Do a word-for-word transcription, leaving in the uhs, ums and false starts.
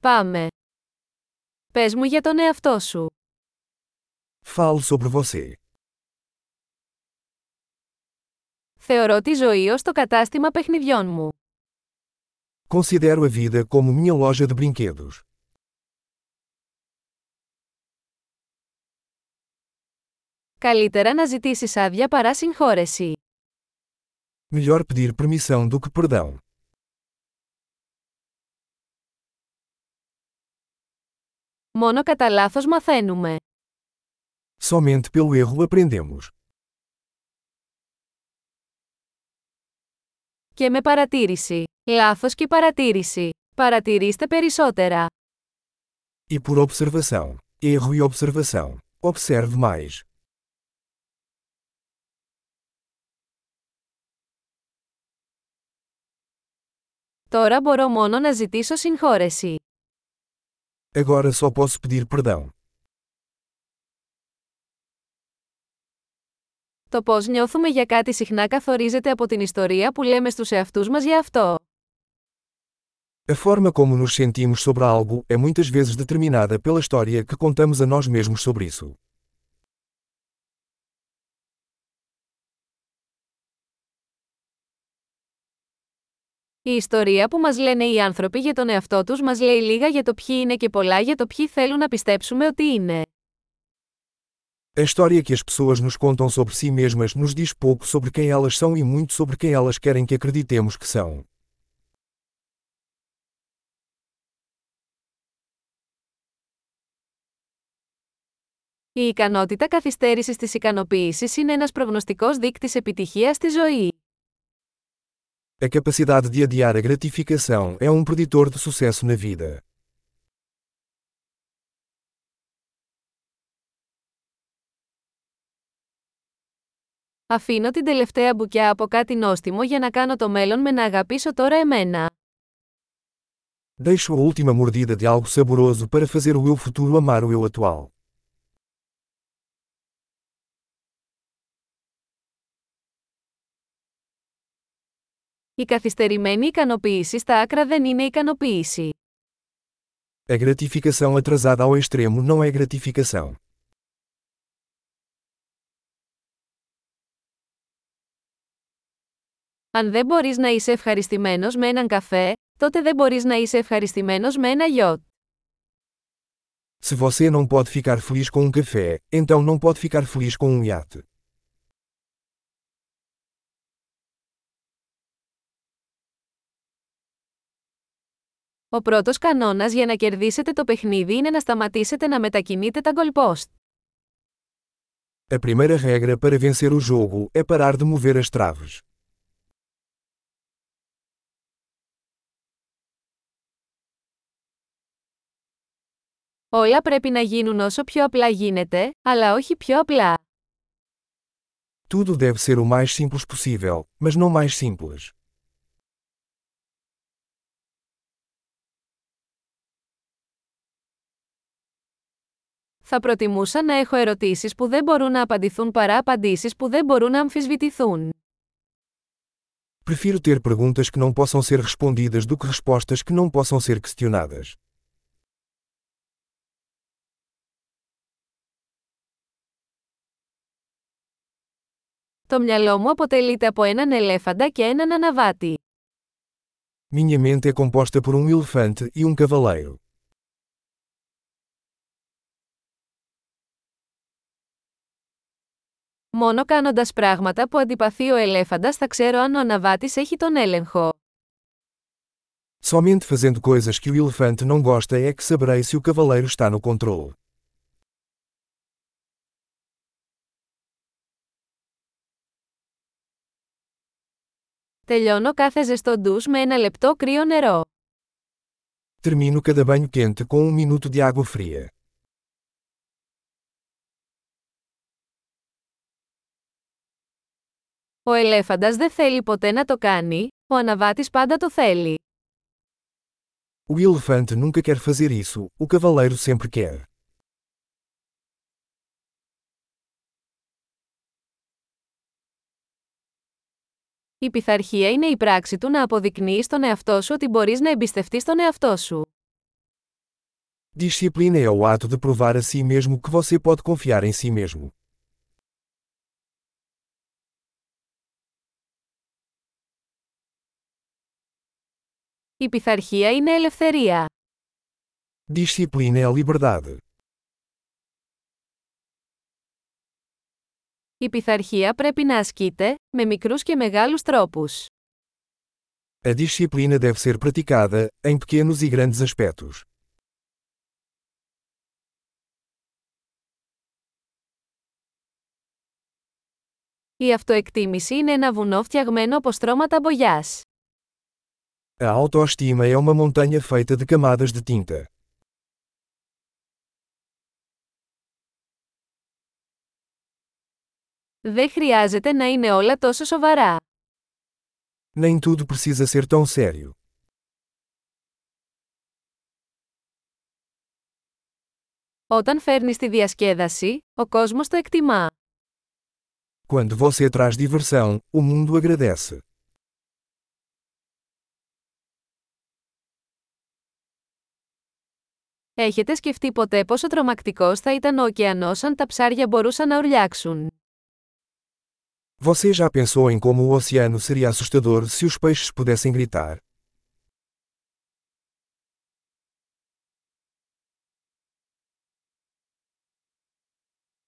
Πάμε. Πες μου για τον εαυτό σου. Fale sobre você. Θεωρώ τη ζωή ως το κατάστημα παιχνιδιών μου. Considero a vida como minha loja de brinquedos. Καλύτερα να ζητήσεις άδεια παρά συγχώρεση. Melhor pedir permissão do que perdão. Μόνο κατά λάθος μαθαίνουμε. Somente pelo erro aprendemos. Και με παρατήρηση. Λάθος και παρατήρηση. Παρατηρήστε περισσότερα. E por observação. Erro e observação. Observe mais. Τώρα μπορώ μόνο να ζητήσω συγχώρεση. Agora só posso pedir perdão. Το πώς νιώθουμε για κάτι συχνά καθορίζεται από την ιστορία που λέμε στους εαυτούς μας για αυτό. A forma como nos sentimos sobre algo é muitas vezes determinada pela história que contamos a nós mesmos sobre isso. Η ιστορία που μας λένε οι άνθρωποι για τον εαυτό τους μας λέει λίγα για το ποιοι είναι και πολλά για το ποιοι θέλουν να πιστέψουμε ότι είναι. A história que as pessoas nos contam sobre si mesmas nos diz pouco sobre quem elas são e muito sobre quem elas querem que acreditemos que são. Η ικανότητα καθυστέρησης της ικανοποίησης είναι ένας προγνωστικός δείκτης επιτυχίας στη ζωή. A capacidade de adiar a gratificação é um preditor de sucesso na vida. Αφήνω την τελευταία μπουκιά από κάτι νόστιμο για να κάνω το μέλλον με να αγαπήσω τώρα εμένα. Deixo a última mordida de algo saboroso para fazer o eu futuro amar o eu atual. Η καθυστερημένη ικανοποίηση στα άκρα δεν είναι ικανοποίηση. A gratificação atrasada ao extremo não é gratificação. Αν δεν μπορείς να είσαι ευχαριστημένος με έναν καφέ, τότε δεν μπορείς να είσαι ευχαριστημένος με ένα γιότ. Se você não pode ficar feliz com um café, então não pode ficar feliz com um iate. Ο πρώτος κανόνας για να κερδίσετε το παιχνίδι είναι να σταματήσετε να μετακινείτε τα γκολπόστ. A primeira regra para vencer o jogo é parar de mover as traves. Όλα πρέπει να γίνουν όσο πιο απλά γίνεται, αλλά όχι πιο απλά. Tudo deve ser o mais simples possível, mas não mais simples. Θα προτιμούσα να έχω ερωτήσεις που δεν μπορούν να απαντηθούν παρά απαντήσεις που δεν μπορούν να αμφισβητηθούν. Prefiro ter perguntas que não possam ser respondidas do que respostas que não possam ser questionadas. Το μυαλό μου αποτελείται από έναν ελέφαντα και έναν αναβάτη. Minha mente é composta por um elefante e um cavaleiro. Μόνο κάνοντας πράγματα που αντιπαθεί ο ελέφαντας θα ξέρω αν ο αναβάτης έχει τον έλεγχο. Somente fazendo coisas que o elefante não gosta é que saberei se o cavaleiro está no controle. Τελειώνω κάθε ζεστό ντους με ένα λεπτό κρύο νερό. Termino cada banho quente com um minuto de água fria. Ο ελέφαντας δεν θέλει ποτέ να το κάνει, ο αναβάτης πάντα το θέλει. O elefante nunca quer fazer isso, o cavaleiro sempre quer. Η πειθαρχία είναι η πράξη του να αποδεικνύεις τον εαυτό σου ότι μπορείς να εμπιστευτείς τον εαυτό σου. Disciplina é o ato de provar a si mesmo que você pode confiar em si mesmo. Η πειθαρχία είναι ελευθερία. Disciplina é a liberdade. Η πειθαρχία πρέπει να ασκείται με μικρούς και μεγάλους τρόπους. A disciplina deve ser praticada em pequenos e grandes aspectos. Η αυτοεκτίμηση είναι ένα βουνό φτιαγμένο από στρώματα μπογιάς. A autoestima é uma montanha feita de camadas de tinta. Δεν χρειάζεται να είναι όλα τόσο σοβαρά. Nem tudo precisa ser tão sério. Όταν φέρνεις τη διασκέδαση, ο κόσμος το εκτιμά. Quando você traz diversão, o mundo agradece. Έχετε σκεφτεί ποτέ πόσο τρομακτικός θα ήταν ο ωκεανός αν τα ψάρια μπορούσαν να ουρλιάξουν? Você já pensou em como o oceano seria assustador se os peixes pudessem gritar?